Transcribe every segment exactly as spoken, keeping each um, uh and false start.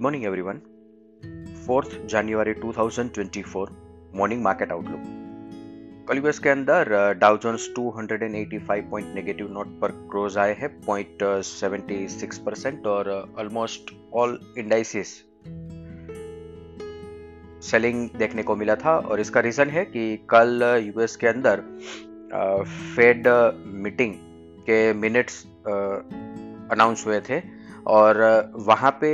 Good morning everyone. fourth January twenty twenty-foर morning market outlook. कल US के अंदर डाउ जोन्स दो सौ पचासी पॉइंट नेगेटिव नोट पर क्लोज आए हैं zero point seven six percent और ऑलमोस्ट ऑल इंडाइसेस सेलिंग देखने को मिला था और इसका रीजन है कि कल यूएस के अंदर फेड मीटिंग के मिनट्स अनाउंस हुए थे और वहाँ पे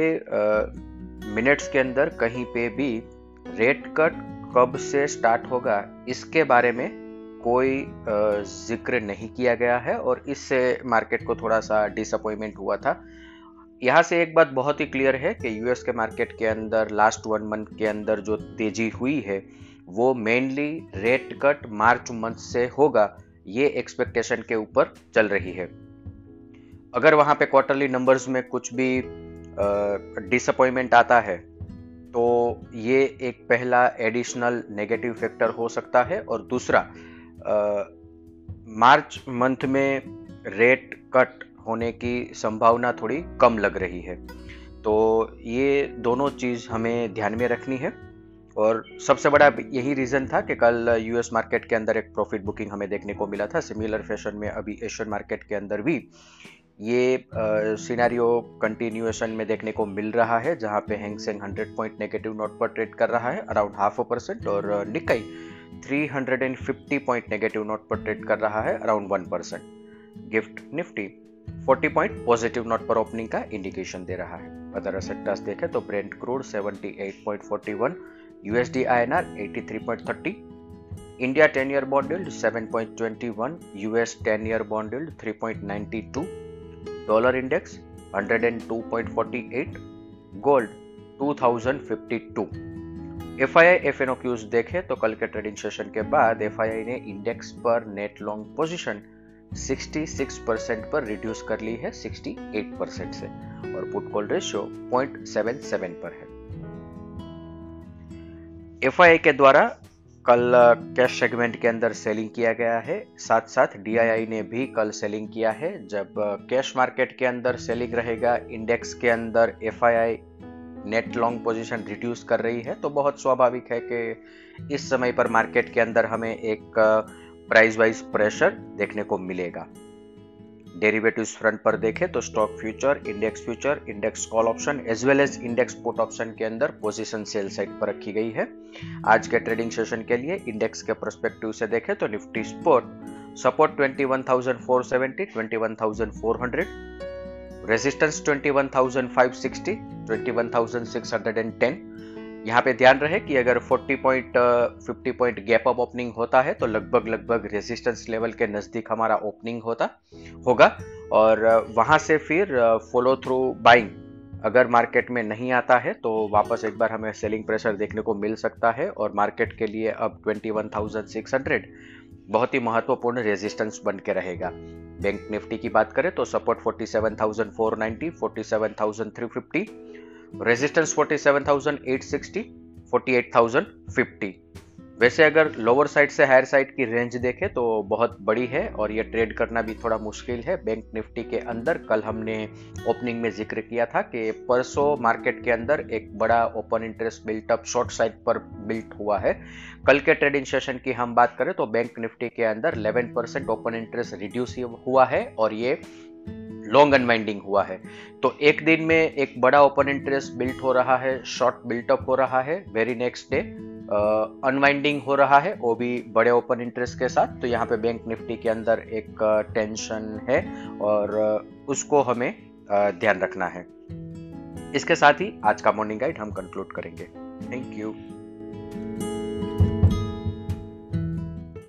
मिनट्स के अंदर कहीं पे भी रेट कट कब से स्टार्ट होगा इसके बारे में कोई जिक्र नहीं किया गया है और इससे मार्केट को थोड़ा सा डिसअपॉइंटमेंट हुआ था। यहाँ से एक बात बहुत ही क्लियर है कि यूएस के मार्केट के अंदर लास्ट वन मंथ के अंदर जो तेजी हुई है वो mainly rate cut March month से होगा, ये एक्सपेक्टेशन के ऊपर चल रही है। अगर वहाँ पे क्वार्टरली नंबर्स में कुछ भी डिसअपॉइंटमेंट आता है तो ये एक पहला एडिशनल नेगेटिव फैक्टर हो सकता है और दूसरा मार्च मंथ में रेट कट होने की संभावना थोड़ी कम लग रही है। तो ये दोनों चीज़ हमें ध्यान में रखनी है और सबसे बड़ा यही रीज़न था कि कल यूएस मार्केट के अंदर एक प्रॉफिट बुकिंग हमें देखने को मिला था। सिमिलर फैशन में अभी एशियन मार्केट के अंदर भी ये सिनेरियो कंटिन्यूएशन में देखने को मिल रहा है, जहां पे Hang Seng hundred point negative note पर ट्रेड कर रहा है अराउंड हाफ परसेंट और निकाई तीन सौ पचास पॉइंट नेगेटिव नोट पर ट्रेड कर रहा है around one percent. Gift Nifty चालीस पॉइंट पॉजिटिव नोट पर ओपनिंग का इंडिकेशन दे रहा है। अदर एसेट क्लास देखें तो ब्रेंट क्रूड अठहत्तर पॉइंट इकतालीस, यूएसडी आईएनआर तिरासी पॉइंट तीस, India ten year bond yield seven point इक्कीस, US ten year bond yield three point ninety two, dollar index one hundred two point forty eight, gold two thousand fifty two. FII F N O cues देखें तो कल के trading session के बाद FII ने index पर net long position छियासठ percent पर रिड्यूस कर ली है अड़सठ परसेंट से और put call ratio zero point seven seven पर है। एफआईआई के द्वारा कल कैश सेगमेंट के अंदर सेलिंग किया गया है, साथ साथ डीआईआई ने भी कल सेलिंग किया है। जब कैश मार्केट के अंदर सेलिंग रहेगा, इंडेक्स के अंदर FII net long position reduce कर रही है तो बहुत स्वाभाविक है कि इस समय पर मार्केट के अंदर हमें एक प्राइस वाइज प्रेशर देखने को मिलेगा। डेरिवेटिव्स फ्रंट पर देखें तो stock future, index future, index call option as well as index put option के अंदर पोजीशन सेल साइड पर रखी गई है। आज के ट्रेडिंग सेशन के लिए इंडेक्स के पर्सपेक्टिव से देखें तो निफ्टी स्पोर्ट सपोर्ट इक्कीस हज़ार चार सौ सत्तर, इक्कीस हज़ार चार सौ, रेजिस्टेंस इक्कीस हज़ार पाँच सौ साठ, इक्कीस हज़ार छह सौ दस। यहाँ पे ध्यान रहे कि अगर चालीस पॉइंट पचास पॉइंट गैप अप ओपनिंग होता है तो लगभग लगभग रेजिस्टेंस लेवल के नज़दीक हमारा ओपनिंग होता होगा और वहाँ से फिर फॉलो थ्रू बाइंग अगर मार्केट में नहीं आता है तो वापस एक बार हमें सेलिंग प्रेशर देखने को मिल सकता है और मार्केट के लिए अब इक्कीस हज़ार छह सौ बहुत ही महत्वपूर्ण रेजिस्टेंस बन के रहेगा। बैंक निफ्टी की बात करें तो सपोर्ट सैंतालीस हज़ार चार सौ नब्बे, सैंतालीस हज़ार तीन सौ पचास, रेजिस्टेंस सैंतालीस हज़ार आठ सौ साठ, अड़तालीस हज़ार पचास। वैसे अगर लोअर साइड से हायर साइड की रेंज देखें तो बहुत बड़ी है और ये ट्रेड करना भी थोड़ा मुश्किल है। बैंक निफ्टी के अंदर कल हमने ओपनिंग में जिक्र किया था कि परसों मार्केट के अंदर एक बड़ा open interest built up short side पर बिल्ट हुआ है। कल के ट्रेडिंग सेशन की हम बात करें तो बैंक निफ्टी के अंदर ग्यारह परसेंट ओपन इंटरेस्ट रिड्यूस हुआ है और ये लॉन्ग अनवाइंडिंग हुआ है। तो एक दिन में एक बड़ा ओपन इंटरेस्ट बिल्ट हो रहा है, शॉर्ट बिल्टअप हो रहा है, वेरी नेक्स्ट डे अनवाइंडिंग हो रहा है, वो भी बड़े ओपन इंटरेस्ट के साथ। तो यहाँ पे बैंक निफ्टी के अंदर एक टेंशन है और उसको हमें ध्यान रखना है। इसके साथ ही आज का मॉर्निंग गाइड हम कंक्लूड करेंगे। Thank you.